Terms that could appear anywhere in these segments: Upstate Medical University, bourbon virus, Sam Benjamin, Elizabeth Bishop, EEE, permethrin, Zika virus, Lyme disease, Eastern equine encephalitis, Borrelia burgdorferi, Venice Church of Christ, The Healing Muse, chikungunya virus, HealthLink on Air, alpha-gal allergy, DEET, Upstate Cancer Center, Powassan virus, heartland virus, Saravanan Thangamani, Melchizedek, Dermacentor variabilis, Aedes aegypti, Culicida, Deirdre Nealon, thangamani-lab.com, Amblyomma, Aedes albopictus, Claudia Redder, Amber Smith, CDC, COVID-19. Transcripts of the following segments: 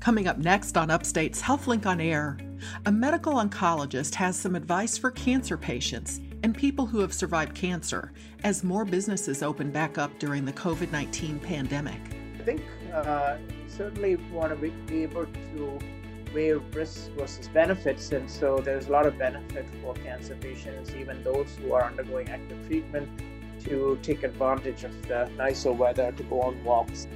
Coming up next on Upstate's HealthLink on Air, a medical oncologist has some advice for cancer patients and people who have survived cancer as more businesses open back up during the COVID-19 pandemic. I think certainly want to be able to weigh risks versus benefits, and so there's a lot of benefit for cancer patients, even those who are undergoing active treatment, to take advantage of the nicer weather to go on walks.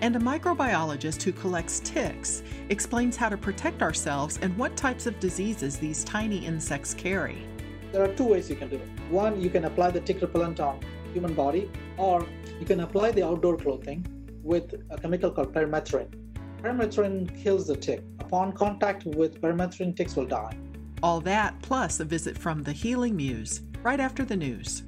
And a microbiologist who collects ticks explains how to protect ourselves and what types of diseases these tiny insects carry. There are two ways you can do it. One, you can apply the tick repellent on human body, or you can apply the outdoor clothing with a chemical called permethrin. Permethrin kills the tick. Upon contact with permethrin, ticks will die. All that plus a visit from The Healing Muse right after the news.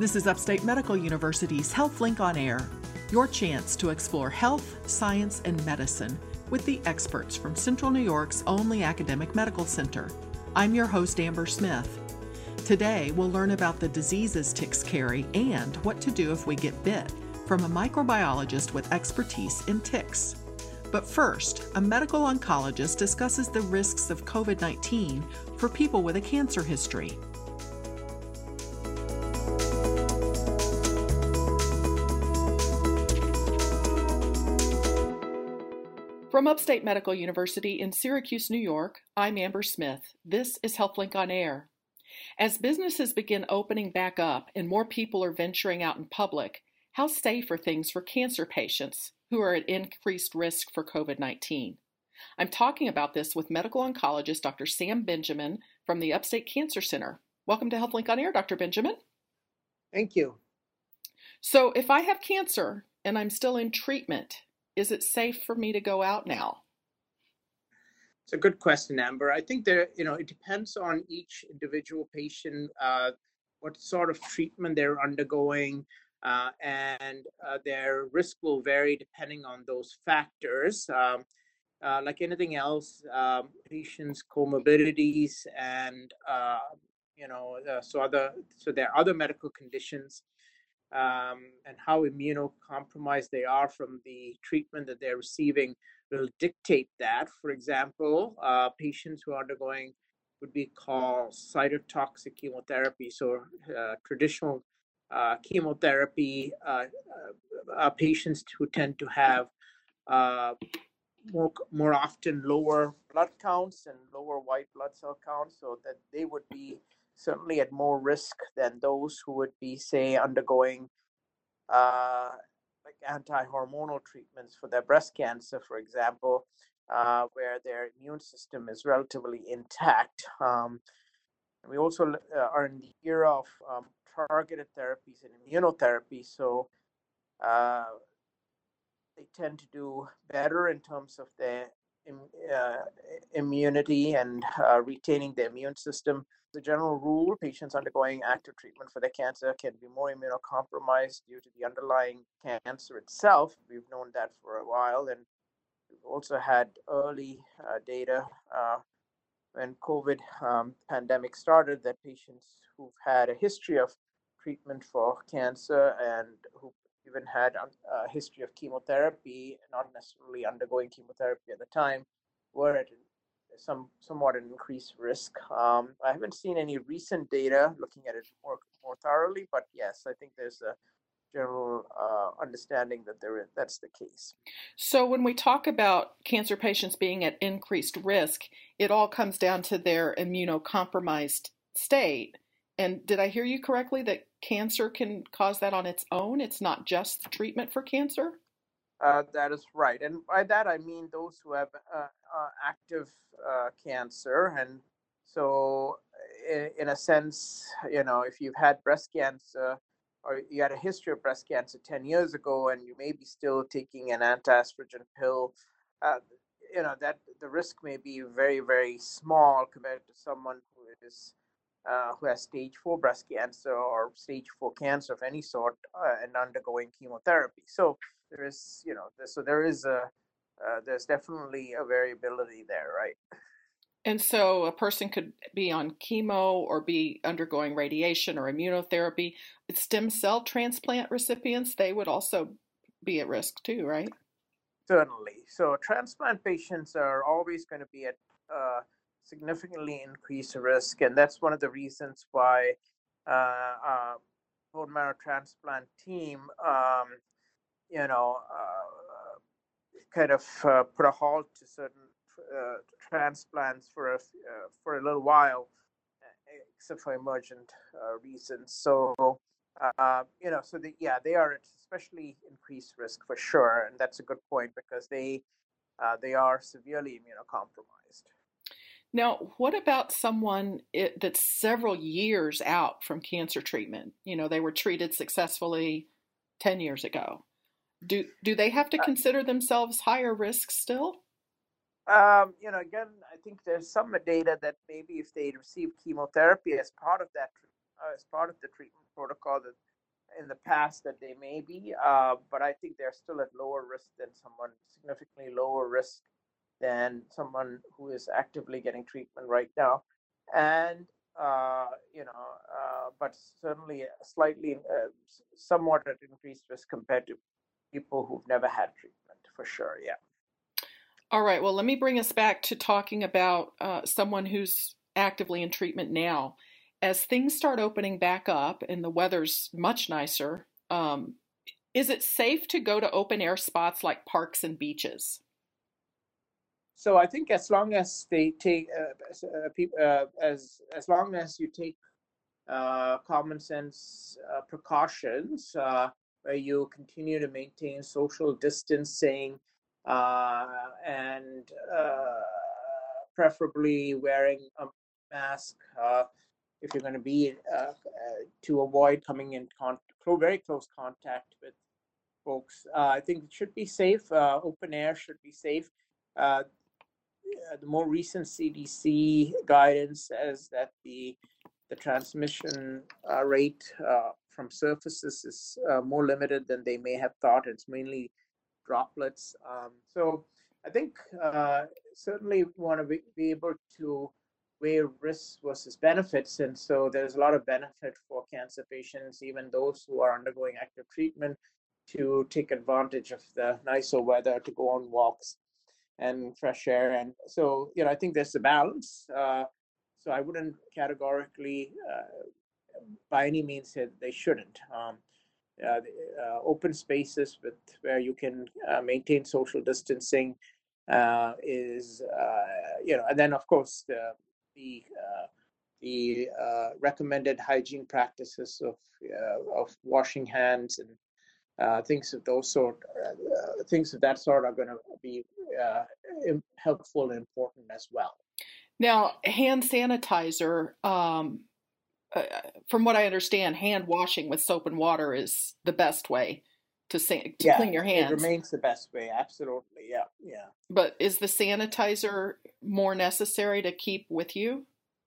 This is Upstate Medical University's HealthLink on Air, your chance to explore health, science, and medicine with the experts from Central New York's only academic medical center. I'm your host, Amber Smith. Today, we'll learn about the diseases ticks carry and what to do if we get bit from a microbiologist with expertise in ticks. But first, a medical oncologist discusses the risks of COVID-19 for people with a cancer history. From Upstate Medical University in Syracuse, New York, I'm Amber Smith. This is HealthLink on Air. As businesses begin opening back up and more people are venturing out in public, how safe are things for cancer patients who are at increased risk for COVID-19? I'm talking about this with medical oncologist Dr. Sam Benjamin from the Upstate Cancer Center. Welcome to HealthLink on Air, Dr. Benjamin. Thank you. So if I have cancer and I'm still in treatment, is it safe for me to go out now? It's a good question, Amber. I think there, it depends on each individual patient, what sort of treatment they're undergoing, and their risk will vary depending on those factors. Like anything else, patients' comorbidities and so there are other medical conditions. And how immunocompromised they are from the treatment that they're receiving will dictate that. For example, patients who are undergoing would be called cytotoxic chemotherapy. So traditional chemotherapy, patients who tend to have more often lower blood counts and lower white blood cell counts, so that they would be certainly at more risk than those who would be, say, undergoing like anti-hormonal treatments for their breast cancer, for example, where their immune system is relatively intact. And we also are in the era of targeted therapies and immunotherapy, so they tend to do better in terms of their immunity and retaining their immune system. As a general rule, patients undergoing active treatment for their cancer can be more immunocompromised due to the underlying cancer itself. We've known that for a while, and we've also had early data when COVID pandemic started that patients who've had a history of treatment for cancer and who even had a history of chemotherapy, not necessarily undergoing chemotherapy at the time, were at somewhat an increased risk. I haven't seen any recent data looking at it more thoroughly, but yes, I think there's a general understanding that that's the case. So when we talk about cancer patients being at increased risk, it all comes down to their immunocompromised state. And did I hear you correctly that cancer can cause that on its own? It's not just treatment for cancer? That is right. And by that, I mean those who have active cancer. And so in a sense, if you've had breast cancer or you had a history of breast cancer 10 years ago and you may be still taking an anti-estrogen pill, that the risk may be very, very small compared to someone who is who has stage 4 breast cancer or stage 4 cancer of any sort and undergoing chemotherapy. So there is, there's definitely a variability there, right? And so a person could be on chemo or be undergoing radiation or immunotherapy. Stem cell transplant recipients, they would also be at risk too, right? Certainly. So transplant patients are always going to be at significantly increased risk. And that's one of the reasons why our bone marrow transplant team, put a halt to certain transplants for a little while, except for emergent reasons. So, they are at especially increased risk for sure, and that's a good point because they are severely immunocompromised. Now, what about someone that's several years out from cancer treatment? You know, they were treated successfully 10 years ago. Do they have to consider themselves higher risk still? Again, I think there's some data that maybe if they receive chemotherapy as part of that, as part of the treatment protocol that in the past that they may be, but I think they're still at lower risk than someone, significantly lower risk than someone who is actively getting treatment right now. And, but certainly slightly, somewhat at increased risk compared to people who've never had treatment, for sure, yeah. All right, well, let me bring us back to talking about someone who's actively in treatment now. As things start opening back up and the weather's much nicer, is it safe to go to open air spots like parks and beaches? So I think as long as they take, as long as you take common sense precautions, where you continue to maintain social distancing. And preferably wearing a mask if you're going to be to avoid coming in very close contact with folks. I think it should be safe. Open air should be safe. The more recent CDC guidance says that the transmission rate from surfaces is more limited than they may have thought. It's mainly droplets. So I think certainly we want to be able to weigh risks versus benefits. And so there's a lot of benefit for cancer patients, even those who are undergoing active treatment, to take advantage of the nicer weather, to go on walks and fresh air. And so, I think there's a balance. So I wouldn't categorically, by any means, say they shouldn't. Open spaces where you can maintain social distancing is, and then of course the recommended hygiene practices of washing hands and things of that sort are going to be helpful and important as well. Now, hand sanitizer. From what I understand, hand washing with soap and water is the best way to clean your hands. It remains the best way, absolutely, yeah. But is the sanitizer more necessary to keep with you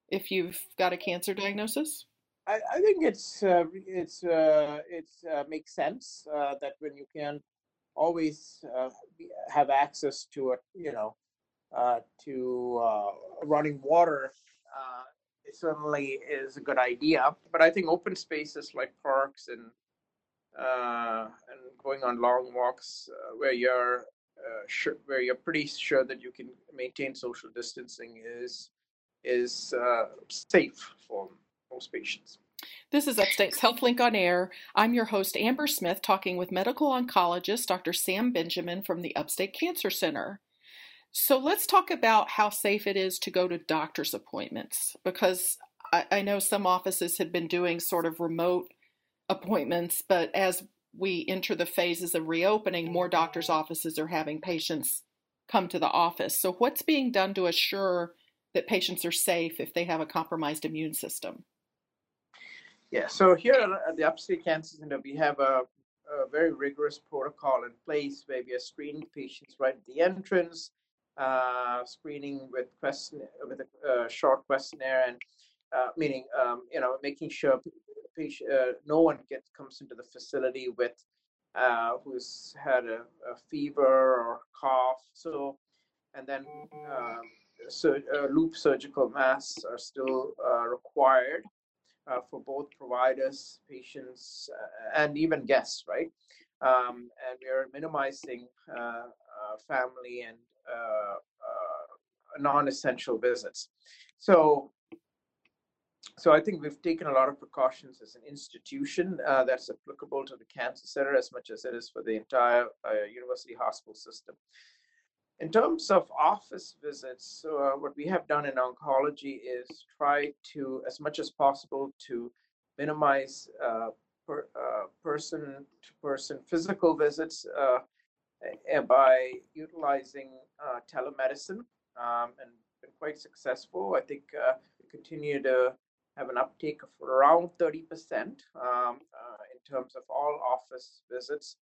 if you've got a cancer diagnosis? I think it makes sense that when you can always have access to running water. It certainly is a good idea, but I think open spaces like parks and going on long walks where you're pretty sure that you can maintain social distancing is safe for most patients. This is Upstate's Health Link on Air. I'm your host, Amber Smith, talking with medical oncologist Dr. Sam Benjamin from the Upstate Cancer Center. So let's talk about how safe it is to go to doctor's appointments, because I know some offices have been doing sort of remote appointments, but as we enter the phases of reopening, more doctor's offices are having patients come to the office. So what's being done to assure that patients are safe if they have a compromised immune system? Yeah, so here at the Upstate Cancer Center, we have a very rigorous protocol in place where we are screening patients right at the entrance. Screening with a short questionnaire, and making sure no one comes into the facility with who's had a fever or cough. So, and then loop surgical masks are still required for both providers, patients, and even guests, right? And we are minimizing family and non-essential visits. So I think we've taken a lot of precautions as an institution that's applicable to the Cancer Center as much as it is for the entire university hospital system. In terms of office visits, what we have done in oncology is try to, as much as possible, to minimize person-to-person physical visits by utilizing telemedicine, and been quite successful. I think we continue to have an uptake of around 30% in terms of all office visits.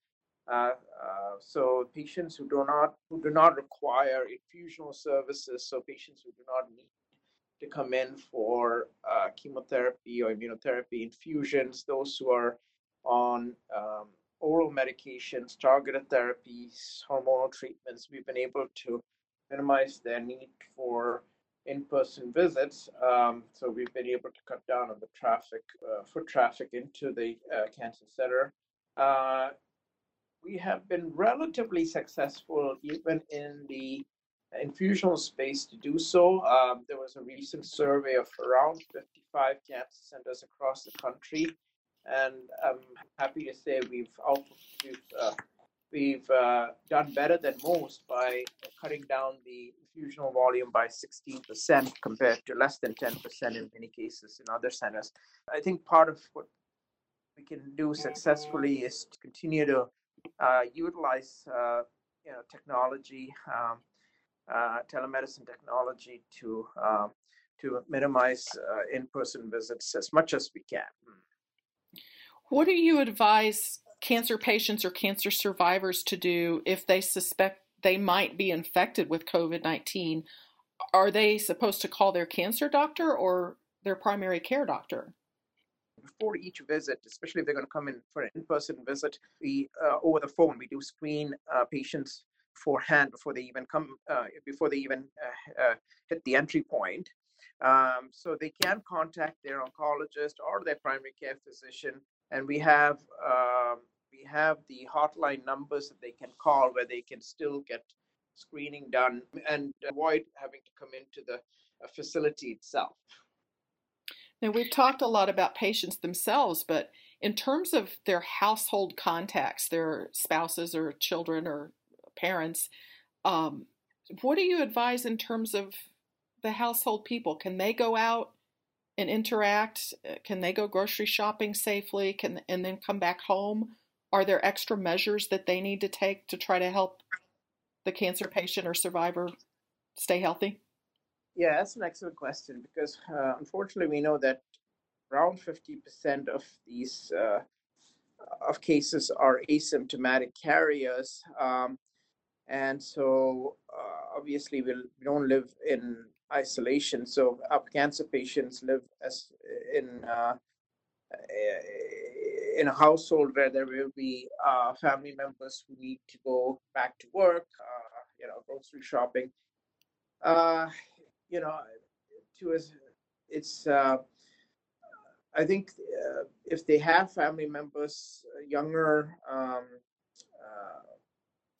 So patients who do not require infusional services, so patients who do not need to come in for chemotherapy or immunotherapy infusions, those who are on oral medications, targeted therapies, hormonal treatments, we've been able to minimize their need for in-person visits. So we've been able to cut down on the traffic, foot traffic into the Cancer Center. We have been relatively successful even in the infusional space to do so. There was a recent survey of around 55 cancer centers across the country, and I'm happy to say we've done better than most by cutting down the infusional volume by 16% compared to less than 10% in many cases in other centers. I think part of what we can do successfully is to continue to utilize technology, telemedicine technology, to minimize in-person visits as much as we can. What do you advise cancer patients or cancer survivors to do if they suspect they might be infected with COVID-19? Are they supposed to call their cancer doctor or their primary care doctor? Before each visit, especially if they're going to come in for an in-person visit, we over the phone, we do screen patients beforehand before they even come, hit the entry point. So they can contact their oncologist or their primary care physician, and we have the hotline numbers that they can call where they can still get screening done and avoid having to come into the facility itself. Now, we've talked a lot about patients themselves, but in terms of their household contacts, their spouses or children or parents, what do you advise in terms of the household people? Can they go out and interact? Can they go grocery shopping safely? And then come back home? Are there extra measures that they need to take to try to help the cancer patient or survivor stay healthy? Yeah, that's an excellent question, because unfortunately we know that around 50% of these cases are asymptomatic carriers, and so obviously we don't live in isolation. So our cancer patients live in a household where there will be family members who need to go back to work, grocery shopping. I think if they have family members, younger,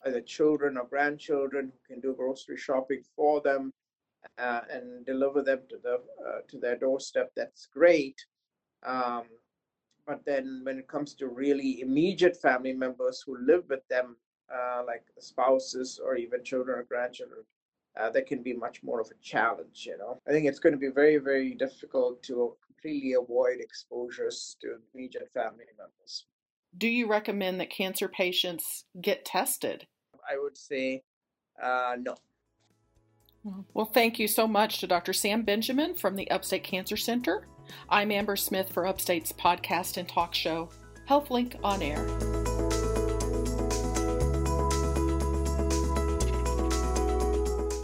either children or grandchildren, who can do grocery shopping for them and deliver them to their doorstep, that's great. But then when it comes to really immediate family members who live with them, like the spouses or even children or grandchildren, that can be much more of a challenge, I think it's going to be very, very difficult to completely avoid exposures to immediate family members. Do you recommend that cancer patients get tested? I would say no. Well, thank you so much to Dr. Sam Benjamin from the Upstate Cancer Center. I'm Amber Smith for Upstate's podcast and talk show, HealthLink On Air.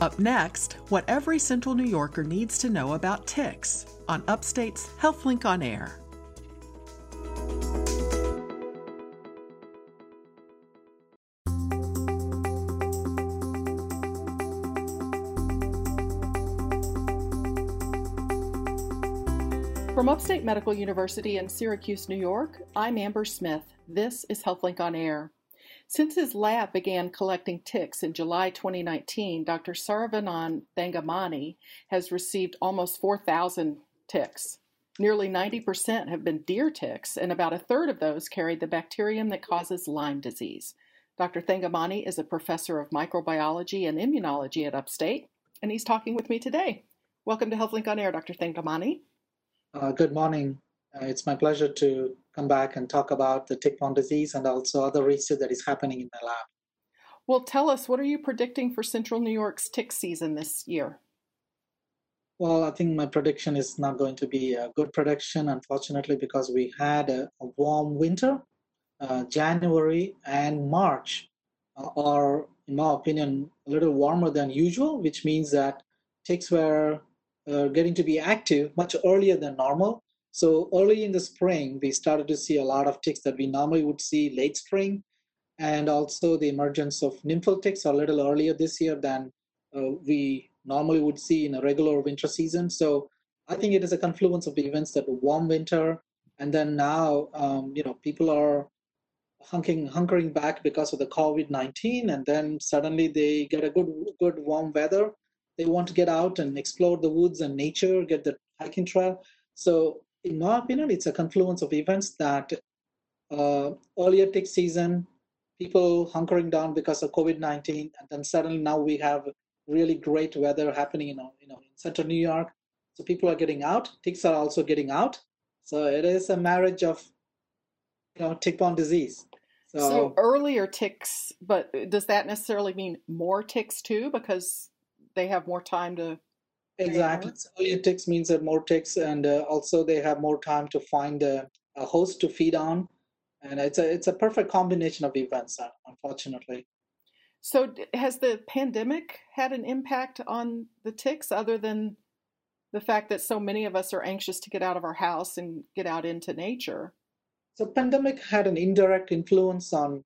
Up next, what every Central New Yorker needs to know about ticks on Upstate's HealthLink On Air. From Upstate Medical University in Syracuse, New York, I'm Amber Smith. This is HealthLink on Air. Since his lab began collecting ticks in July 2019, Dr. Saravanan Thangamani has received almost 4,000 ticks. Nearly 90% have been deer ticks, and about a third of those carried the bacterium that causes Lyme disease. Dr. Thangamani is a professor of microbiology and immunology at Upstate, and he's talking with me today. Welcome to HealthLink on Air, Dr. Thangamani. Good morning. It's my pleasure to come back and talk about the tick-borne disease and also other research that is happening in the lab. Well, tell us, what are you predicting for Central New York's tick season this year? Well, I think my prediction is not going to be a good prediction, unfortunately, because we had a warm winter. January and March are, in my opinion, a little warmer than usual, which means that ticks were getting to be active much earlier than normal. So early in the spring, we started to see a lot of ticks that we normally would see late spring, and also the emergence of nymphal ticks are a little earlier this year than we normally would see in a regular winter season. So I think it is a confluence of the events that the warm winter, and then now people are hunkering back because of the COVID-19, and then suddenly they get a good warm weather. They want to get out and explore the woods and nature, get the hiking trail. So in my opinion, it's a confluence of events that earlier tick season, people hunkering down because of COVID-19, and then suddenly now we have really great weather happening in Central New York. So people are getting out. Ticks are also getting out. So it is a marriage of tick-borne disease. So earlier ticks, but does that necessarily mean more ticks too? Because they have more time to... Exactly. Earlier ticks means that more ticks, and also they have more time to find a host to feed on. And it's a perfect combination of events, unfortunately. So has the pandemic had an impact on the ticks, other than the fact that so many of us are anxious to get out of our house and get out into nature? So pandemic had an indirect influence on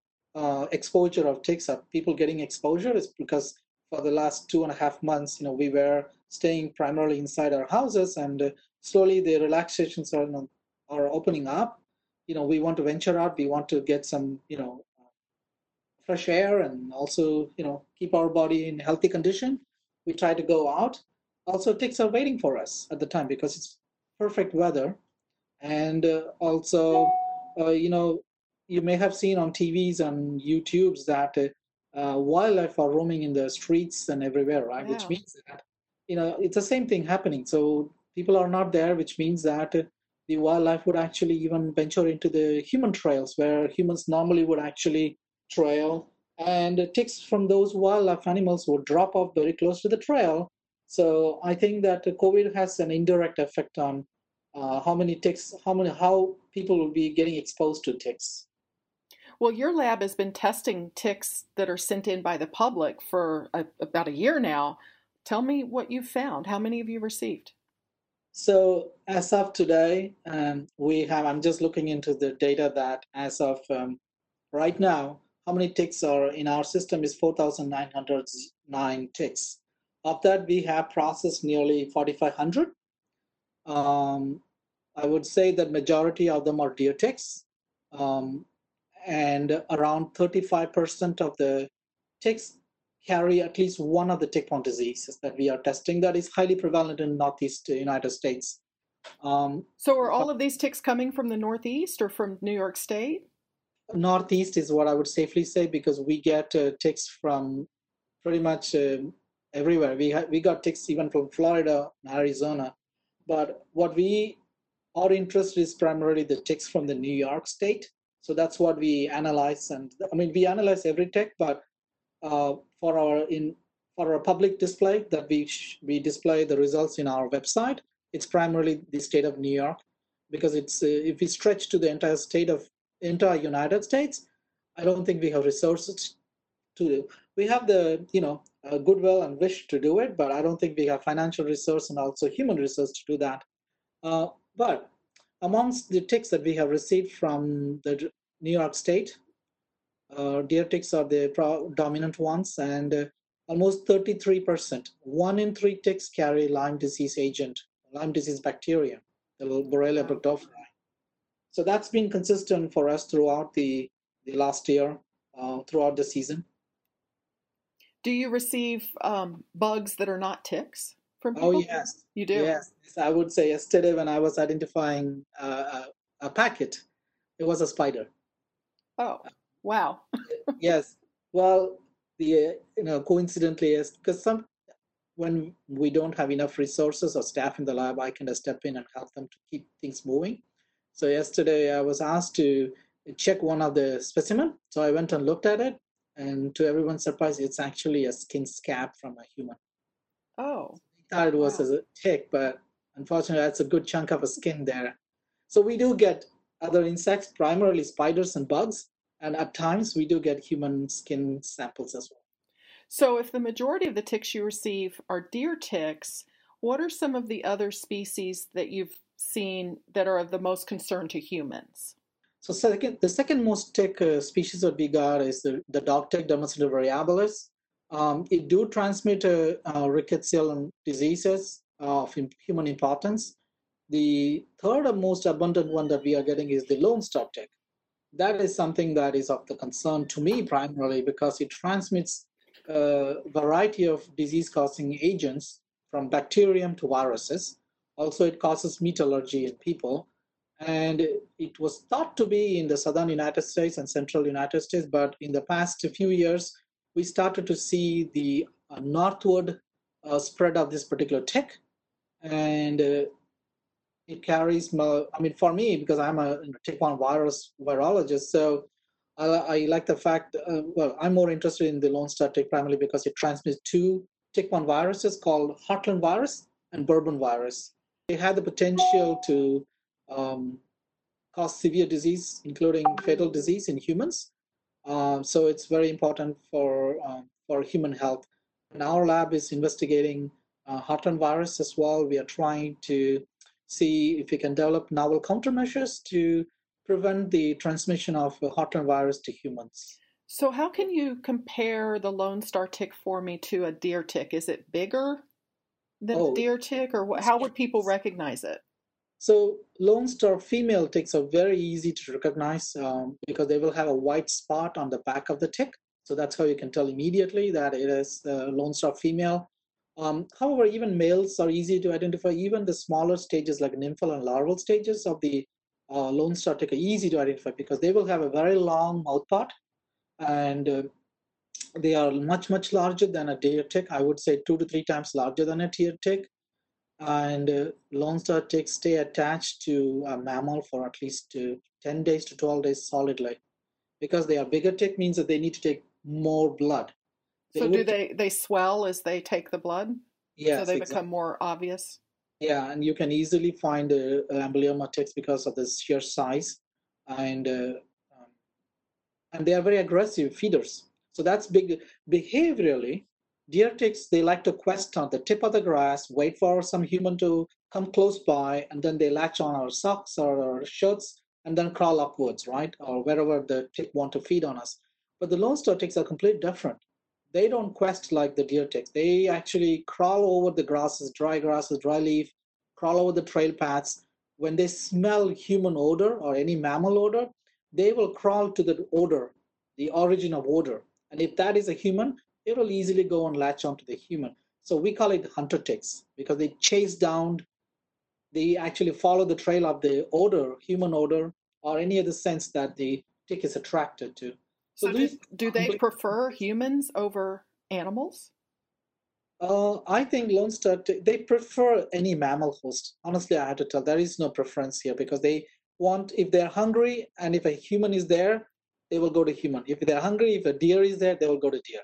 exposure of ticks, of people getting exposure, is because for the last 2.5 months, we were staying primarily inside our houses, and slowly the relaxations are opening up. We want to venture out, we want to get some, fresh air, and also, keep our body in healthy condition. We try to go out. Also, ticks are waiting for us at the time because it's perfect weather. And you may have seen on TVs and YouTubes that wildlife are roaming in the streets and everywhere, right? Wow. Which means that, it's the same thing happening. So people are not there, which means that the wildlife would actually even venture into the human trails where humans normally would actually trail. And ticks from those wildlife animals would drop off very close to the trail. So I think that COVID has an indirect effect on how people will be getting exposed to ticks. Well, your lab has been testing ticks that are sent in by the public for about a year now. Tell me what you found. How many have you received? So as of today, I'm just looking into the data that as of right now, how many ticks are in our system is 4,909 ticks. Of that, we have processed nearly 4,500. I would say that majority of them are deer ticks. And around 35% of the ticks carry at least one of the tick-borne diseases that we are testing that is highly prevalent in Northeast United States. So are all of these ticks coming from the Northeast or from New York State? Northeast is what I would safely say, because we get ticks from pretty much everywhere. We got ticks even from Florida and Arizona. But what our interest is primarily the ticks from the New York State. So that's what we analyze, and we analyze every tick, but for our public display that we display the results in our website, it's primarily the state of New York, because it's if we stretch to the entire entire United States, I don't think we have resources to do. We have the goodwill and wish to do it, but I don't think we have financial resource and also human resource to do that. But amongst the ticks that we have received from the New York State, deer ticks are the dominant ones, and almost 33%, 1 in 3 ticks carry Lyme disease bacteria. the Borrelia burgdorferi. So that's been consistent for us throughout the last year, throughout the season. Do you receive bugs that are not ticks from people? Oh, yes. You do? Yes. I would say yesterday when I was identifying a packet, it was a spider. Oh, wow. Yes. Well, coincidentally, yes, because when we don't have enough resources or staff in the lab, I can step in and help them to keep things moving. So yesterday I was asked to check one of the specimens. So I went and looked at it, and to everyone's surprise, it's actually a skin scab from a human. Oh. I thought it was a tick, but unfortunately, that's a good chunk of a skin there. So we do get other insects, primarily spiders and bugs, and at times we do get human skin samples as well. So if the majority of the ticks you receive are deer ticks, what are some of the other species that you've seen that are of the most concern to humans? So the second most tick species that we got is the dog tick, Dermacentor variabilis. It do transmit rickettsial diseases of human importance. The third and most abundant one that we are getting is the lone star tick. That is something that is of the concern to me primarily because it transmits a variety of disease-causing agents from bacterium to viruses. Also, it causes meat allergy in people. And it was thought to be in the southern United States and central United States, but in the past few years, we started to see the northward spread of this particular tick. And it carries, for me, because I'm a tick virus virologist, so I like the fact, I'm more interested in the Lone Star tick primarily because it transmits two tick viruses called heartland virus and bourbon virus. They had the potential to cause severe disease, including fatal disease in humans. So it's very important for human health. And our lab is investigating heartland virus as well. We are trying to see if we can develop novel countermeasures to prevent the transmission of heartland virus to humans. So how can you compare the Lone Star tick for me to a deer tick? Is it bigger than a deer tick, or how would people recognize it? So Lone Star female ticks are very easy to recognize because they will have a white spot on the back of the tick. So that's how you can tell immediately that it is the Lone Star female. However, even males are easy to identify. Even the smaller stages like nymphal and larval stages of the Lone Star tick are easy to identify because they will have a very long mouthpart and they are much, much larger than a deer tick. I would say 2 to 3 times larger than a deer tick. And Lone Star ticks stay attached to a mammal for at least 10 days to 12 days solidly. Because they are bigger tick means that they need to take more blood. So do they swell as they take the blood? Yes. So they become more obvious? Yeah, and you can easily find amblyomma ticks because of the sheer size. And they are very aggressive feeders. So that's big behaviorally. Deer ticks, they like to quest on the tip of the grass, wait for some human to come close by, and then they latch on our socks or our shirts, and then crawl upwards, right? Or wherever the tick want to feed on us. But the Lone Star ticks are completely different. They don't quest like the deer ticks. They actually crawl over the grasses, dry leaf, crawl over the trail paths. When they smell human odor or any mammal odor, they will crawl to the odor, the origin of odor. And if that is a human, it will easily go and latch onto the human. So we call it hunter ticks because they chase down, they actually follow the trail of the odor, human odor, or any other sense that the tick is attracted to. So do they prefer humans over animals? I think Lone Star tick, they prefer any mammal host. Honestly, I have to tell, there is no preference here because they want, if they're hungry and if a human is there, they will go to human. If they're hungry, if a deer is there, they will go to deer.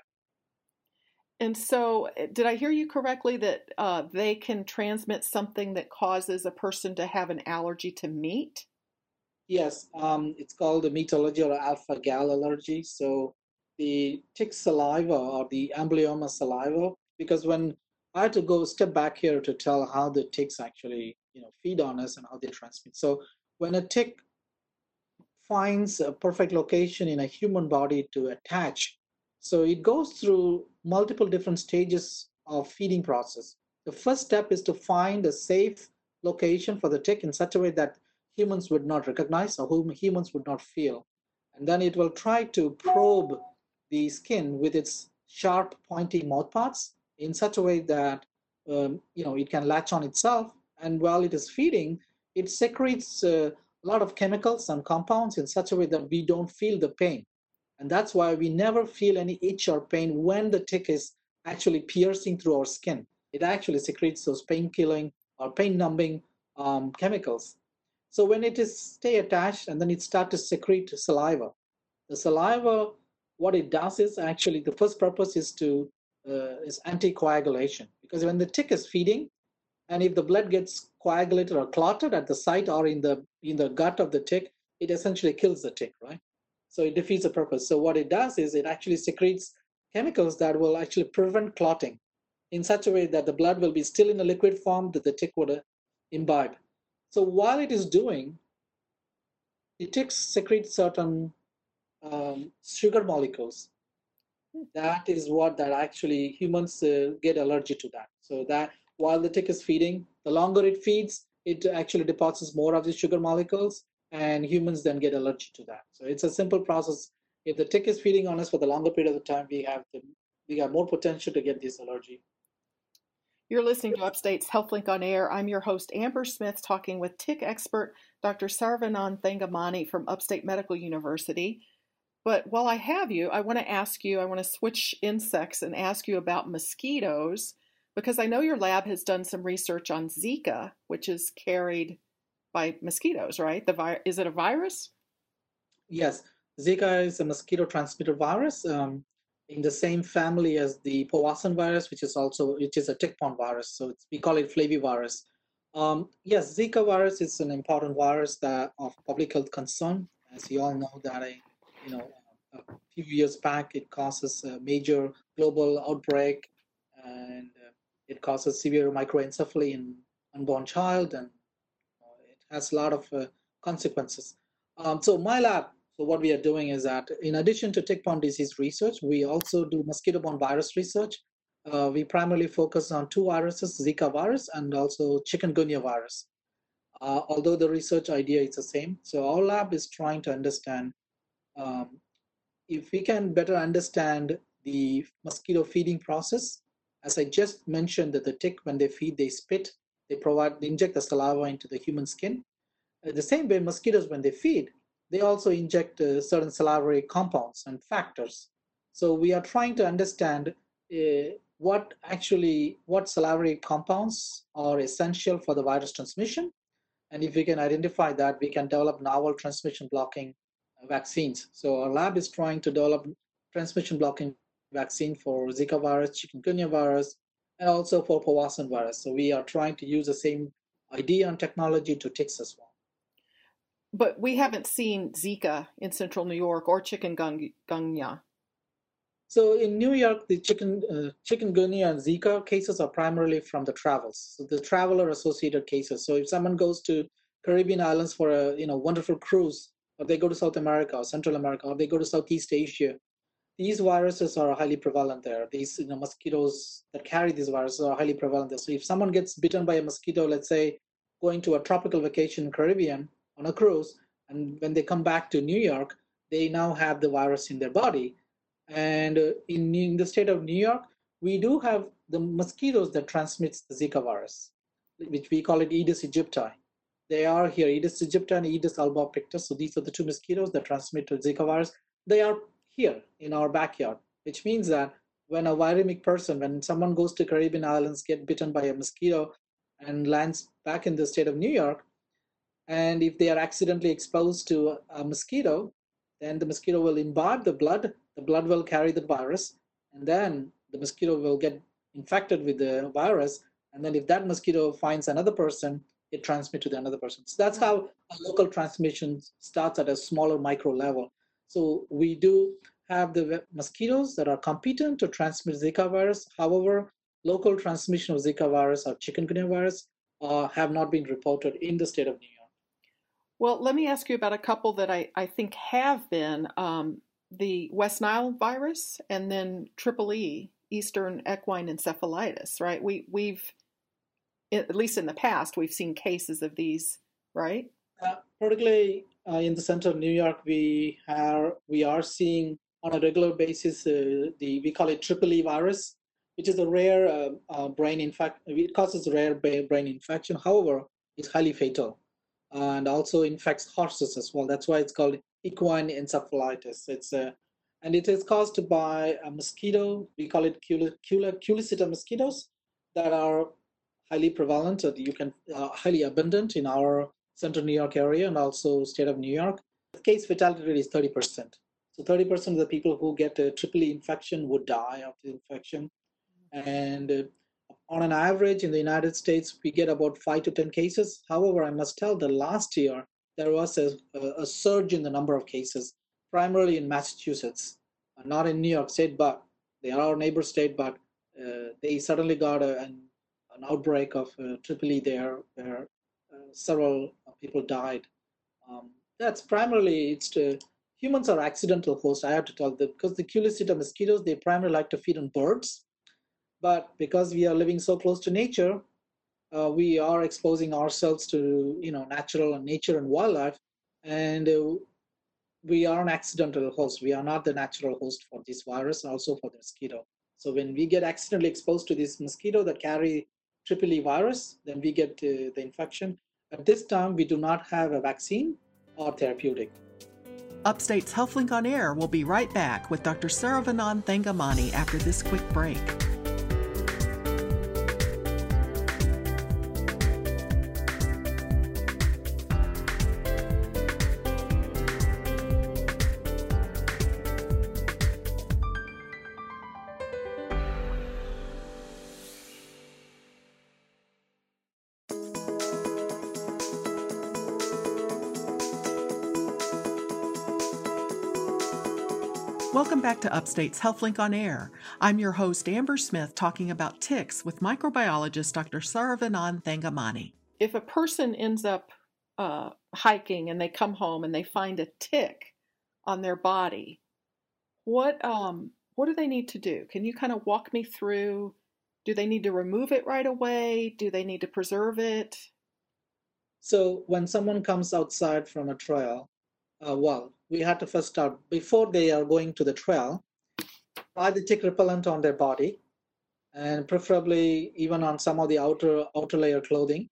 And so did I hear you correctly that they can transmit something that causes a person to have an allergy to meat? Yes, it's called a meat allergy or alpha-gal allergy. So the tick saliva or the amblyomma saliva, because when I had to go step back here to tell how the ticks actually feed on us and how they transmit. So when a tick finds a perfect location in a human body to attach, so it goes through multiple different stages of feeding process. The first step is to find a safe location for the tick in such a way that humans would not recognize or whom humans would not feel. And then it will try to probe the skin with its sharp, pointy mouthparts in such a way that it can latch on itself. And while it is feeding, it secretes a lot of chemicals and compounds in such a way that we don't feel the pain. And that's why we never feel any itch or pain when the tick is actually piercing through our skin. It actually secretes those pain-killing or pain-numbing chemicals. So when it is stay attached and then it starts to secrete saliva. The saliva, what it does is actually the first purpose is to is anticoagulation, because when the tick is feeding and if the blood gets coagulated or clotted at the site or in the gut of the tick, it essentially kills the tick, right? So it defeats the purpose. So what it does is it actually secretes chemicals that will actually prevent clotting in such a way that the blood will be still in a liquid form that the tick would imbibe. So while it is doing, the ticks secrete certain sugar molecules. That is what that actually humans get allergy to that. So that while the tick is feeding, the longer it feeds, it actually deposits more of the sugar molecules, and humans then get allergic to that. So it's a simple process. If the tick is feeding on us for the longer period of the time, we have more potential to get this allergy. You're listening to Upstate's HealthLink on Air. I'm your host, Amber Smith, talking with tick expert Dr. Saravanan Thangamani from Upstate Medical University. But while I have you, I want to switch insects and ask you about mosquitoes, because I know your lab has done some research on Zika, which is carried by mosquitoes, right? Is it a virus? Yes. Zika is a mosquito-transmitted virus in the same family as the Powassan virus, which is a tick-borne virus. So we call it flavivirus. Yes, Zika virus is an important virus that of public health concern. As you all know, a few years back, it causes a major global outbreak, and it causes severe microencephaly in unborn child, and it has a lot of consequences. So my lab. So what we are doing is that in addition to tick-borne disease research, we also do mosquito-borne virus research. We primarily focus on two viruses, Zika virus and also chikungunya virus, although the research idea is the same. So our lab is trying to understand if we can better understand the mosquito feeding process. As I just mentioned, that the tick, when they feed, they spit, they inject the saliva into the human skin. The same way mosquitoes, when they feed, they also inject certain salivary compounds and factors. So we are trying to understand what salivary compounds are essential for the virus transmission. And if we can identify that, we can develop novel transmission blocking vaccines. So our lab is trying to develop transmission blocking vaccine for Zika virus, chikungunya virus, and also for Powassan virus. So we are trying to use the same idea and technology to ticks as well. But we haven't seen Zika in central New York or chikungunya. So in New York, the chikungunya and Zika cases are primarily from the travels, so the traveler-associated cases. So if someone goes to Caribbean islands for a wonderful cruise, or they go to South America or Central America, or they go to Southeast Asia, these viruses are highly prevalent there. These mosquitoes that carry these viruses are highly prevalent there. So if someone gets bitten by a mosquito, let's say going to a tropical vacation in the Caribbean, on a cruise, and when they come back to New York, they now have the virus in their body. And in the state of New York, we do have the mosquitoes that transmits the Zika virus, which we call it Aedes aegypti. They are here, Aedes aegypti and Aedes albopictus. So these are the two mosquitoes that transmit the Zika virus. They are here in our backyard, which means that when a viremic person, when someone goes to Caribbean islands, get bitten by a mosquito and lands back in the state of New York, and if they are accidentally exposed to a mosquito, then the mosquito will imbibe the blood will carry the virus, and then the mosquito will get infected with the virus, and then if that mosquito finds another person, it transmits to the another person. So that's how a local transmission starts at a smaller micro level. So we do have the mosquitoes that are competent to transmit Zika virus. However, local transmission of Zika virus or chikungunya virus have not been reported in the state of New York. Well, let me ask you about a couple that I think have been, the West Nile virus and then EEE, Eastern equine encephalitis, right? We've at least in the past, we've seen cases of these, right? Particularly in the center of New York, we are seeing on a regular basis we call it triple E virus, which is a rare brain infection. It causes rare brain infection. However, it's highly fatal and also infects horses as well. That's why it's called equine encephalitis. And it is caused by a mosquito. We call it Culicida mosquitoes that are highly prevalent. Highly abundant in our central New York area and also state of New York. The case fatality rate is 30%. So 30% of the people who get a triple E infection would die of the infection. And on an average in the United States, we get about 5 to 10 cases. However, I must tell that last year, there was a surge in the number of cases, primarily in Massachusetts, not in New York State, but they are our neighbor state, but they suddenly got an outbreak of triple E there where several people died. That's primarily, humans are accidental hosts, I have to tell them, because the Culicida mosquitoes, they primarily like to feed on birds. But because we are living so close to nature, we are exposing ourselves to nature and wildlife, and we are an accidental host. We are not the natural host for this virus and also for the mosquito. So when we get accidentally exposed to this mosquito that carry triple E virus, then we get the infection. At this time, we do not have a vaccine or therapeutic. Upstate's HealthLink on Air will be right back with Dr. Saravanan Thangamani after this quick break. Welcome back to Upstate's HealthLink on Air. I'm your host, Amber Smith, talking about ticks with microbiologist Dr. Saravanan Thangamani. If a person ends up hiking and they come home and they find a tick on their body, what do they need to do? Can you kind of walk me through? Do they need to remove it right away? Do they need to preserve it? So when someone comes outside from a trail, we had to first start, before they are going to the trail, apply the tick repellent on their body, and preferably even on some of the outer layer clothing.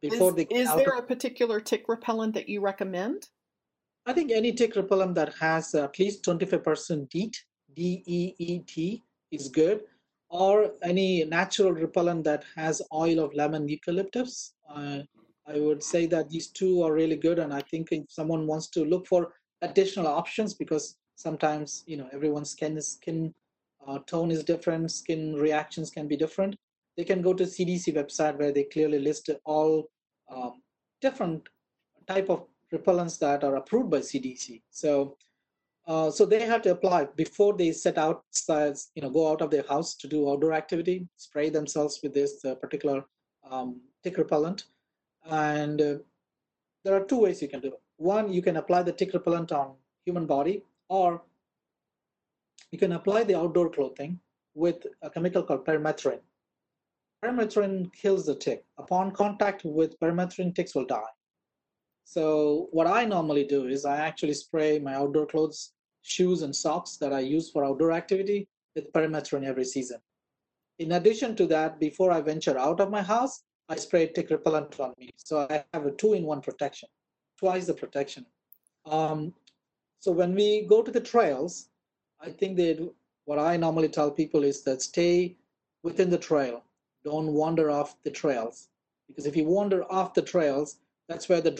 Is there a particular tick repellent that you recommend? I think any tick repellent that has at least 25% DEET, D-E-E-T, is good, or any natural repellent that has oil of lemon eucalyptus. I would say that these two are really good, and I think if someone wants to look for additional options, because sometimes everyone's skin tone is different, skin reactions can be different, they can go to CDC website where they clearly list all different type of repellents that are approved by CDC. So they have to apply before they set outside, go out of their house to do outdoor activity, spray themselves with this particular tick repellent. And there are two ways you can do it. One, you can apply the tick repellent on human body, or you can apply the outdoor clothing with a chemical called permethrin. Permethrin kills the tick. Upon contact with permethrin, ticks will die. So what I normally do is I actually spray my outdoor clothes, shoes, and socks that I use for outdoor activity with permethrin every season. In addition to that, before I venture out of my house, I spray tick repellent on me. So I have a 2-in-1 protection, twice the protection. So when we go to the trails, I think what I normally tell people is that stay within the trail. Don't wander off the trails. Because if you wander off the trails, that's where the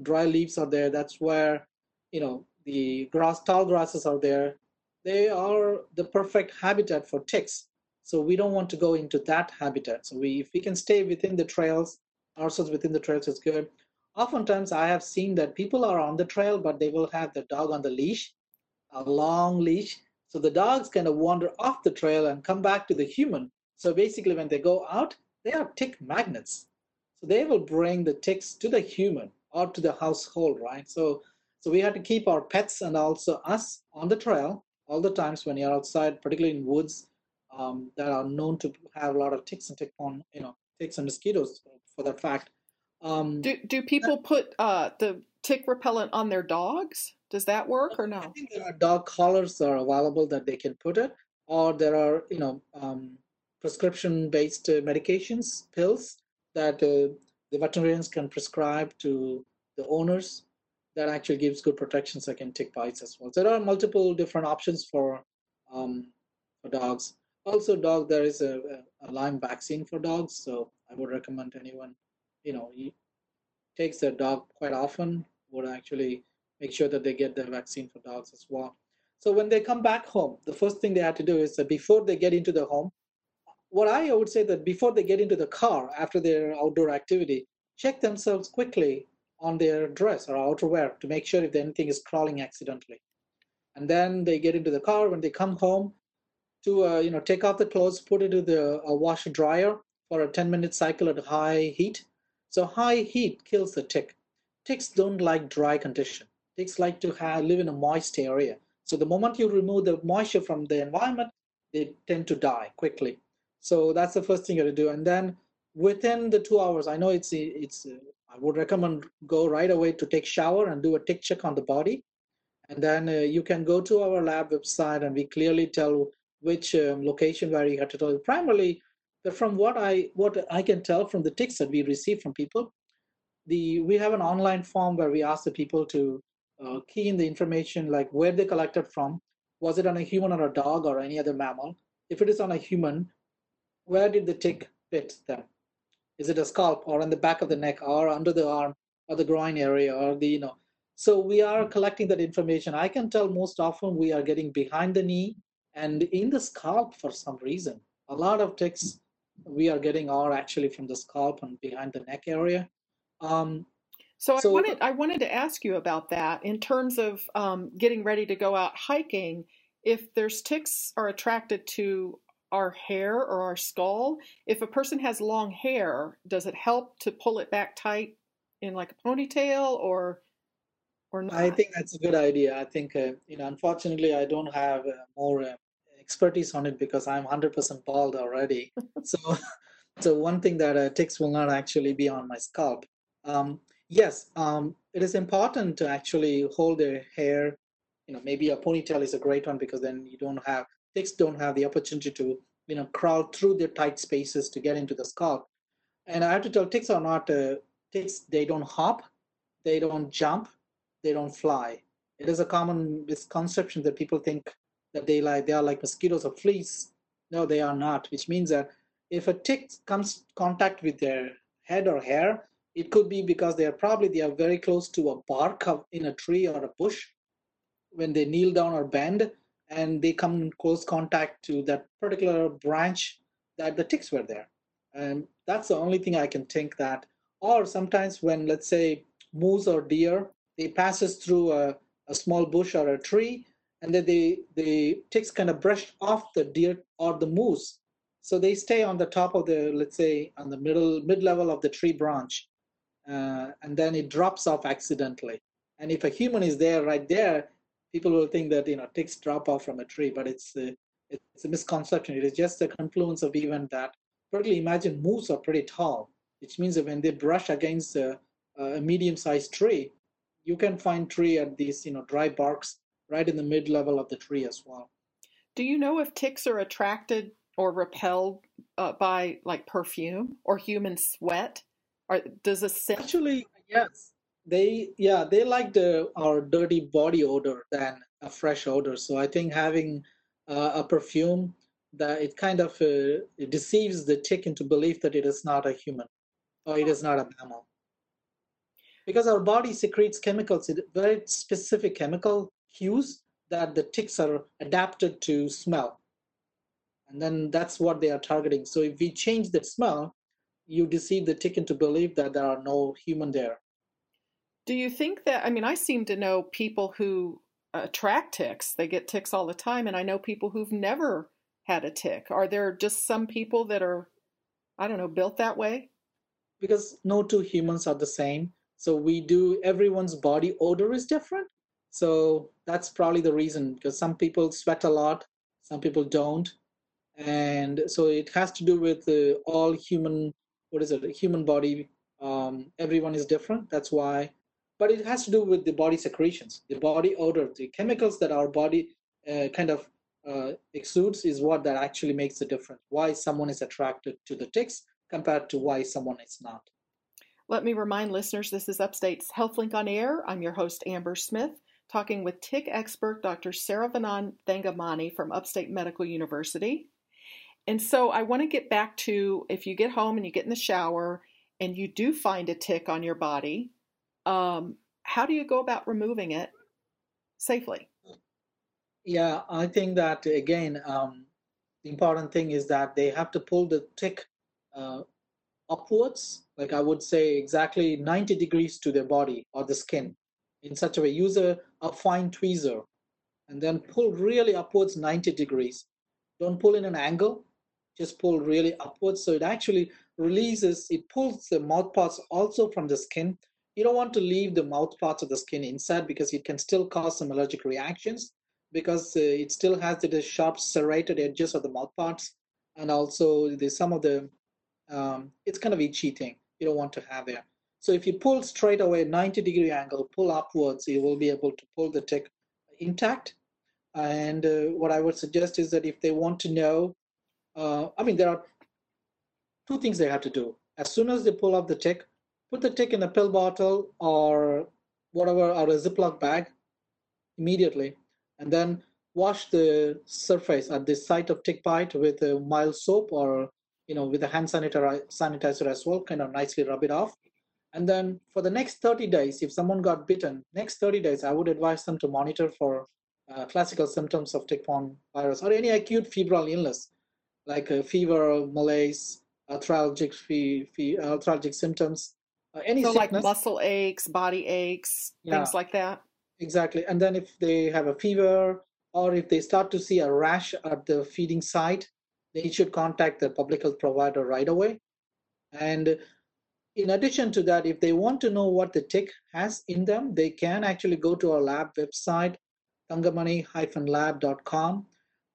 dry leaves are there. That's where, the tall grasses are there. They are the perfect habitat for ticks. So we don't want to go into that habitat. So if we can stay within the trails, ourselves within the trails is good. Oftentimes I have seen that people are on the trail, but they will have the dog on the leash, a long leash. So the dogs kind of wander off the trail and come back to the human. So basically when they go out, they are tick magnets. So they will bring the ticks to the human or to the household, right? So we have to keep our pets and also us on the trail all the times when you're outside, particularly in woods, that are known to have a lot of ticks and tick ticks and mosquitoes for that fact. Do people put the tick repellent on their dogs? Does that work or no? I think there are dog collars that are available that they can put it, or there are, you know, prescription-based medications, pills that the veterinarians can prescribe to the owners that actually gives good protections against tick bites as well. So there are multiple different options for dogs. Also, there is a Lyme vaccine for dogs, so I would recommend anyone, you know, takes their dog quite often, would actually make sure that they get the vaccine for dogs as well. So when they come back home, the first thing they have to do is that before they get into the home, what I would say that before they get into the car, after their outdoor activity, check themselves quickly on their dress or outerwear to make sure if anything is crawling accidentally. And then they get into the car. When they come home, to you know, take off the clothes, put it into the washer dryer for a 10-minute cycle at high heat. So high heat kills the tick. Ticks don't like dry condition. Ticks like to live in a moist area. So the moment you remove the moisture from the environment, they tend to die quickly. So that's the first thing you got to do. And then within the 2 hours, I know I would recommend go right away to take shower and do a tick check on the body. And then you can go to our lab website and we clearly tell which location where you had to tell. Primarily, but from what I can tell from the ticks that we receive from people, we have an online form where we ask the people to key in the information like where they collected from, was it on a human or a dog or any other mammal? If it is on a human, where did the tick bit them? Is it a scalp or on the back of the neck or under the arm or the groin area or the, you know? So we are collecting that information. I can tell most often we are getting behind the knee and in the scalp for some reason. A lot of ticks we are getting are actually from the scalp and behind the neck area. So I wanted to ask you about that in terms of getting ready to go out hiking. If there's ticks are attracted to our hair or our skull, if a person has long hair, does it help to pull it back tight in like a ponytail or not? I think that's a good idea. I think, you know, unfortunately, I don't have more expertise on it because I'm 100% bald already. So one thing that ticks will not actually be on my scalp. It is important to actually hold their hair. You know, maybe a ponytail is a great one because then you don't have, ticks don't have the opportunity to, you know, crawl through their tight spaces to get into the scalp. And I have to tell, ticks are not, ticks, they don't hop, they don't jump, they don't fly. It is a common misconception that people think that they are like mosquitoes or fleas. No, they are not, which means that if a tick comes in contact with their head or hair, it could be because they are very close to a bark in a tree or a bush when they kneel down or bend, and they come in close contact to that particular branch that the ticks were there. And that's the only thing I can think that. Or sometimes when, let's say, moose or deer, they passes through a small bush or a tree, and then the ticks kind of brush off the deer or the moose. So they stay on the top of the, let's say, on the mid-level of the tree branch. And then it drops off accidentally. And if a human is there right there, people will think that, you know, ticks drop off from a tree, but it's a misconception. It is just a confluence of event that, particularly imagine moose are pretty tall, which means that when they brush against a medium-sized tree, you can find tree at these, you know, dry barks right in the mid-level of the tree as well. Do you know if ticks are attracted or repelled by like perfume or human sweat? Does a scent? Actually, yes. They like our dirty body odor than a fresh odor. So I think having a perfume, that it kind of it deceives the tick into belief that it is not a human or it is not a mammal. Because our body secretes chemicals, very specific chemical cues that the ticks are adapted to smell. And then that's what they are targeting. So if we change the smell, you deceive the tick into belief that there are no human there. Do you think that, I mean, I seem to know people who attract ticks. They get ticks all the time. And I know people who've never had a tick. Are there just some people that are, I don't know, built that way? Because no two humans are the same. So everyone's body odor is different. So that's probably the reason, because some people sweat a lot, some people don't. And so it has to do with all human human body, everyone is different. That's why. But it has to do with the body secretions, the body odor, the chemicals that our body exudes is what that actually makes the difference. Why someone is attracted to the ticks compared to why someone is not. Let me remind listeners, this is Upstate's HealthLink on Air. I'm your host, Amber Smith, talking with tick expert Dr. Saravanan Thangamani from Upstate Medical University. And so I want to get back to, if you get home and you get in the shower and you do find a tick on your body, how do you go about removing it safely? Yeah, I think that, again, the important thing is that they have to pull the tick upwards, like I would say exactly 90 degrees to their body or the skin, in such a way. Use a fine tweezer and then pull really upwards 90 degrees. Don't pull in an angle, just pull really upwards. So it actually releases, it pulls the mouth parts also from the skin. You don't want to leave the mouth parts of the skin inside because it can still cause some allergic reactions, because it still has the sharp serrated edges of the mouth parts, and also the, some of the, it's kind of itchy thing. You don't want to have it. So if you pull straight away, 90 degree angle, pull upwards, you will be able to pull the tick intact. And what I would suggest is that if they want to know, I mean, there are two things they have to do. As soon as they pull up the tick, put the tick in a pill bottle or whatever, or a Ziploc bag immediately. And then wash the surface at the site of tick bite with a mild soap or, you know, with a hand sanitizer as well, kind of nicely rub it off. And then for the next 30 days, if someone got bitten, next 30 days, I would advise them to monitor for classical symptoms of tick-borne virus or any acute febrile illness, like fever, malaise, arthralgic symptoms, any sickness. So like muscle aches, body aches, things like that? Exactly. And then if they have a fever or if they start to see a rash at the feeding site, they should contact their public health provider right away. And in addition to that, if they want to know what the tick has in them, they can actually go to our lab website, thangamani-lab.com,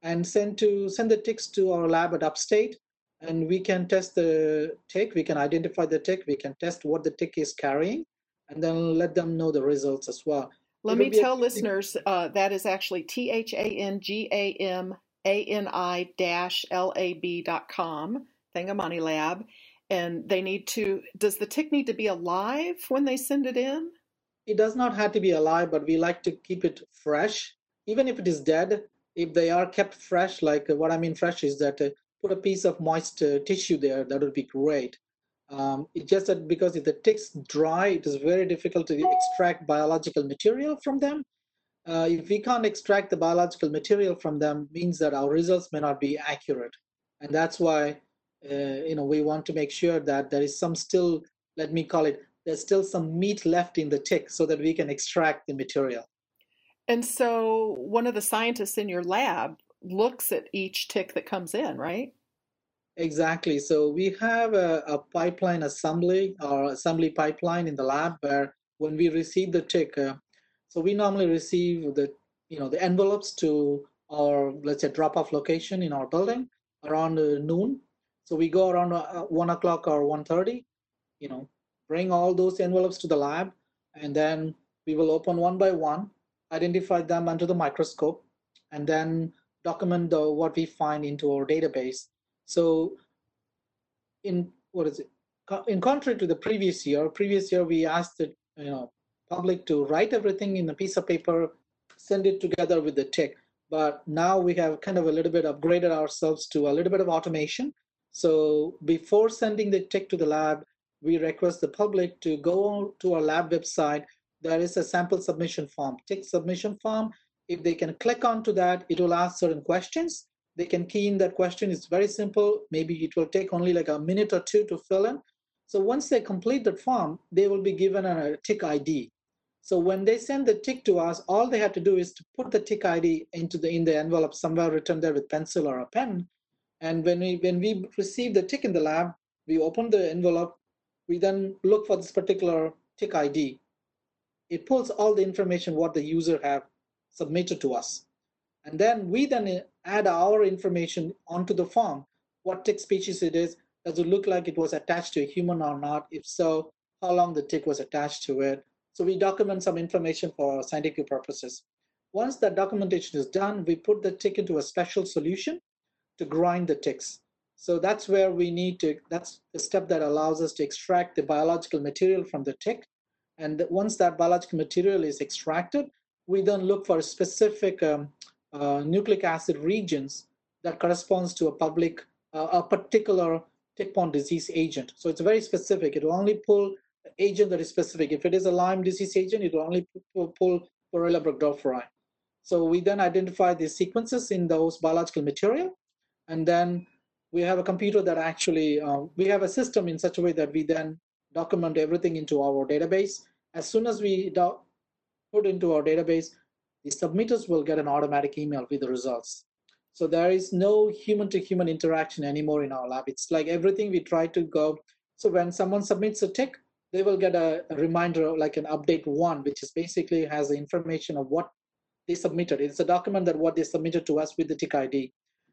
and send the ticks to our lab at Upstate, and we can test the tick, we can identify the tick, we can test what the tick is carrying, and then let them know the results as well. Let me tell listeners that is actually thangamani-lab.com, Thangamani Lab. And they need to, does the tick need to be alive when they send it in? It does not have to be alive, but we like to keep it fresh. Even if it is dead, if they are kept fresh, like what I mean fresh is that put a piece of moist tissue there, that would be great. It's just that because if the tick's dry, it is very difficult to extract biological material from them. If we can't extract the biological material from them, means that our results may not be accurate. And that's why, you know, we want to make sure that there is some still, let me call it, there's still some meat left in the tick so that we can extract the material. And so one of the scientists in your lab looks at each tick that comes in, right? Exactly. So we have a pipeline assembly or assembly pipeline in the lab where when we receive the tick, so we normally receive the, you know, the envelopes to our, let's say, drop-off location in our building around noon. So we go around 1 o'clock or 1:30, you know, bring all those envelopes to the lab, and then we will open one by one, identify them under the microscope, and then document what we find into our database. So in contrary to the previous year we asked the public to write everything in a piece of paper, send it together with the tick. But now we have kind of a little bit upgraded ourselves to a little bit of automation. So before sending the tick to the lab, we request the public to go to our lab website. There is a sample submission form, tick submission form. If they can click onto that, it will ask certain questions. They can key in that question. It's very simple. Maybe it will take only like a minute or two to fill in. So once they complete that form, they will be given a tick ID. So when they send the tick to us, all they have to do is to put the tick ID into the in the envelope somewhere written there with pencil or a pen. And when we receive the tick in the lab, we open the envelope. We then look for this particular tick ID. It pulls all the information what the user have submitted to us. And then we add our information onto the form, what tick species it is, Does it look like it was attached to a human or not? If so, how long the tick was attached to it? So we document some information for scientific purposes. Once that documentation is done, we put the tick into a special solution to grind the ticks. So that's where we need to, that's the step that allows us to extract the biological material from the tick. And once that biological material is extracted, we then look for specific nucleic acid regions that corresponds to a particular tick-borne disease agent. So it's very specific. It will only pull an agent that is specific. If it is a Lyme disease agent, it will only pull Borrelia burgdorferi. So we then identify the sequences in those biological material, and then we have a computer that actually, we have a system in such a way that we then document everything into our database. As soon as we put into our database, the submitters will get an automatic email with the results. So there is no human-to-human interaction anymore in our lab. It's like everything we try to go. So when someone submits a tick, they will get a reminder, like an update one, which is basically has the information of what they submitted. It's a document that what they submitted to us with the tick ID.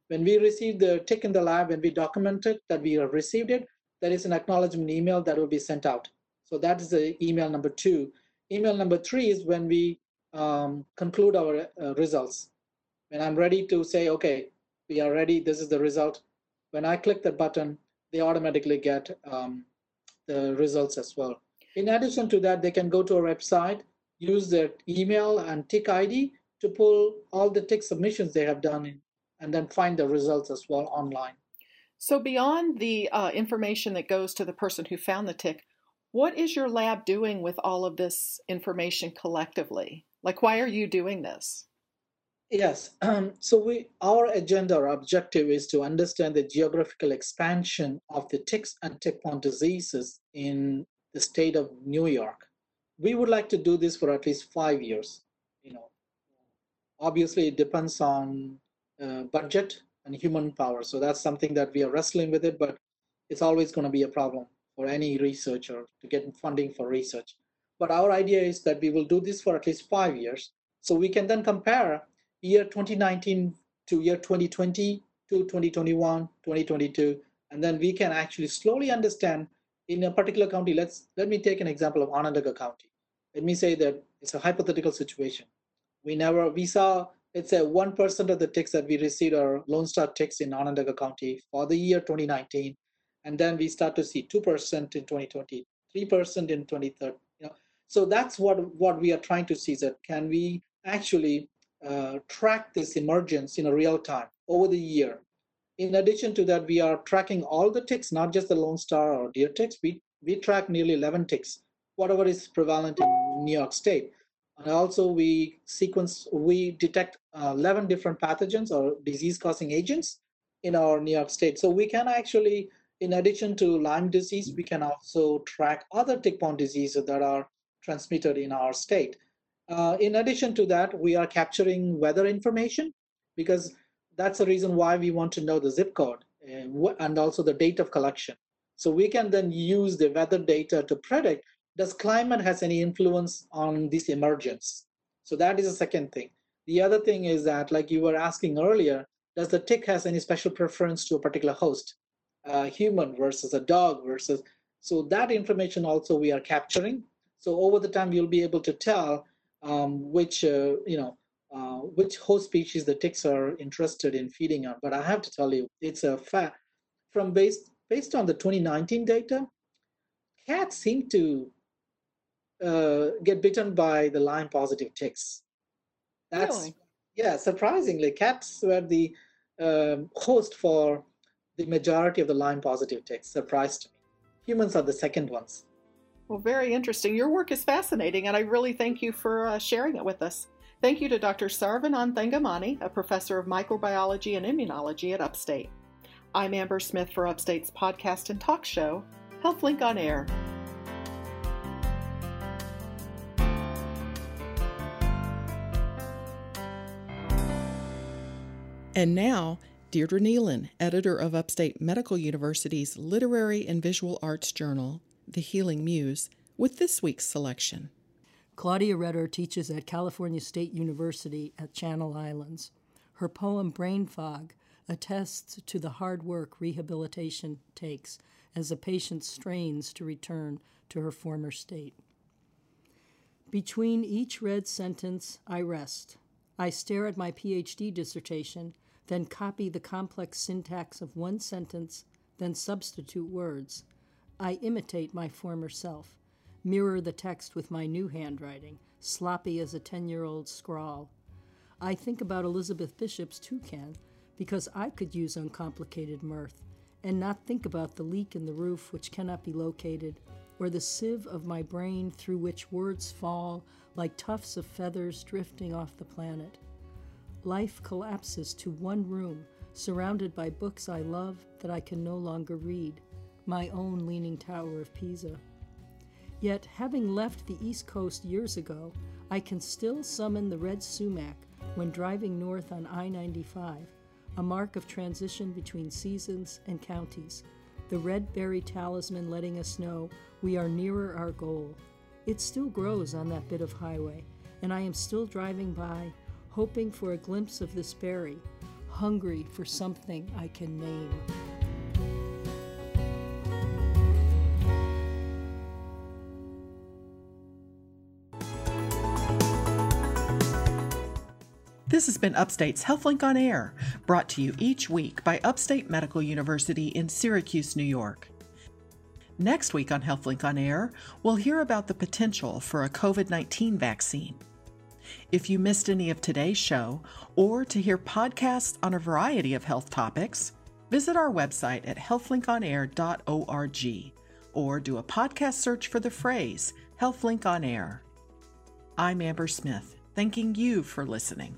When we receive the tick in the lab and we document it that we have received it, there is an acknowledgement email that will be sent out. So that is the email number 2. Email number 3 is when we conclude our results. When I'm ready to say, okay, we are ready, this is the result. When I click the button, they automatically get the results as well. In addition to that, they can go to our website, use their email and tick ID to pull all the tick submissions they have done in, and then find the results as well online. So beyond the information that goes to the person who found the tick, what is your lab doing with all of this information collectively? Like, why are you doing this? Yes, so our agenda, our objective is to understand the geographical expansion of the ticks and tick-borne diseases in the state of New York. We would like to do this for at least 5 years. You know, obviously it depends on budget and human power. So that's something that we are wrestling with it, but it's always going to be a problem for any researcher to get funding for research. But our idea is that we will do this for at least 5 years. So we can then compare year 2019 to year 2020 to 2021, 2022, and then we can actually slowly understand in a particular county. Let me take an example of Onondaga County. Let me say that it's a hypothetical situation. We saw, let's say 1% of the ticks that we received are Lone Star ticks in Onondaga County for the year 2019. And then we start to see 2% in 2020, 3% in 2030. You know? So that's what we are trying to see, is that can we actually track this emergence in a real time over the year. In addition to that, we are tracking all the ticks, not just the Lone Star or deer ticks. We track nearly 11 ticks, whatever is prevalent in New York State. And also we detect 11 different pathogens or disease-causing agents in our New York State. So we can actually, in addition to Lyme disease, we can also track other tick-borne diseases that are transmitted in our state. In addition to that, we are capturing weather information, because that's the reason why we want to know the zip code and also the date of collection. So we can then use the weather data to predict, does climate has any influence on this emergence? So that is the second thing. The other thing is that, like you were asking earlier, does the tick has any special preference to a particular host, human versus a dog versus, so that information also we are capturing. So over the time, you'll be able to tell which host species the ticks are interested in feeding on. But I have to tell you, it's a fact. From based on the 2019 data, cats seem to get bitten by the Lyme positive ticks. That's really? Yeah, surprisingly, cats were the host for the majority of the Lyme positive ticks. Surprised me. Humans are the second ones. Well, very interesting. Your work is fascinating, and I really thank you for sharing it with us. Thank you to Dr. Saravanan Thangamani, a professor of microbiology and immunology at Upstate. I'm Amber Smith for Upstate's podcast and talk show, HealthLink on Air. And now, Deirdre Nealon, editor of Upstate Medical University's Literary and Visual Arts Journal, The Healing Muse, with this week's selection. Claudia Redder teaches at California State University at Channel Islands. Her poem Brain Fog attests to the hard work rehabilitation takes as a patient strains to return to her former state. Between each read sentence, I rest. I stare at my PhD dissertation, then copy the complex syntax of one sentence, then substitute words. I imitate my former self, mirror the text with my new handwriting, sloppy as a 10-year-old's scrawl. I think about Elizabeth Bishop's toucan, because I could use uncomplicated mirth and not think about the leak in the roof which cannot be located, or the sieve of my brain through which words fall like tufts of feathers drifting off the planet. Life collapses to one room, surrounded by books I love that I can no longer read, my own Leaning Tower of Pisa. Yet, having left the East Coast years ago, I can still summon the red sumac when driving north on I-95, a mark of transition between seasons and counties, the red berry talisman letting us know we are nearer our goal. It still grows on that bit of highway, and I am still driving by, hoping for a glimpse of this berry, hungry for something I can name. This has been Upstate's HealthLink on Air, brought to you each week by Upstate Medical University in Syracuse, New York. Next week on HealthLink on Air, we'll hear about the potential for a COVID-19 vaccine. If you missed any of today's show, or to hear podcasts on a variety of health topics, visit our website at healthlinkonair.org or do a podcast search for the phrase HealthLink on Air. I'm Amber Smith, thanking you for listening.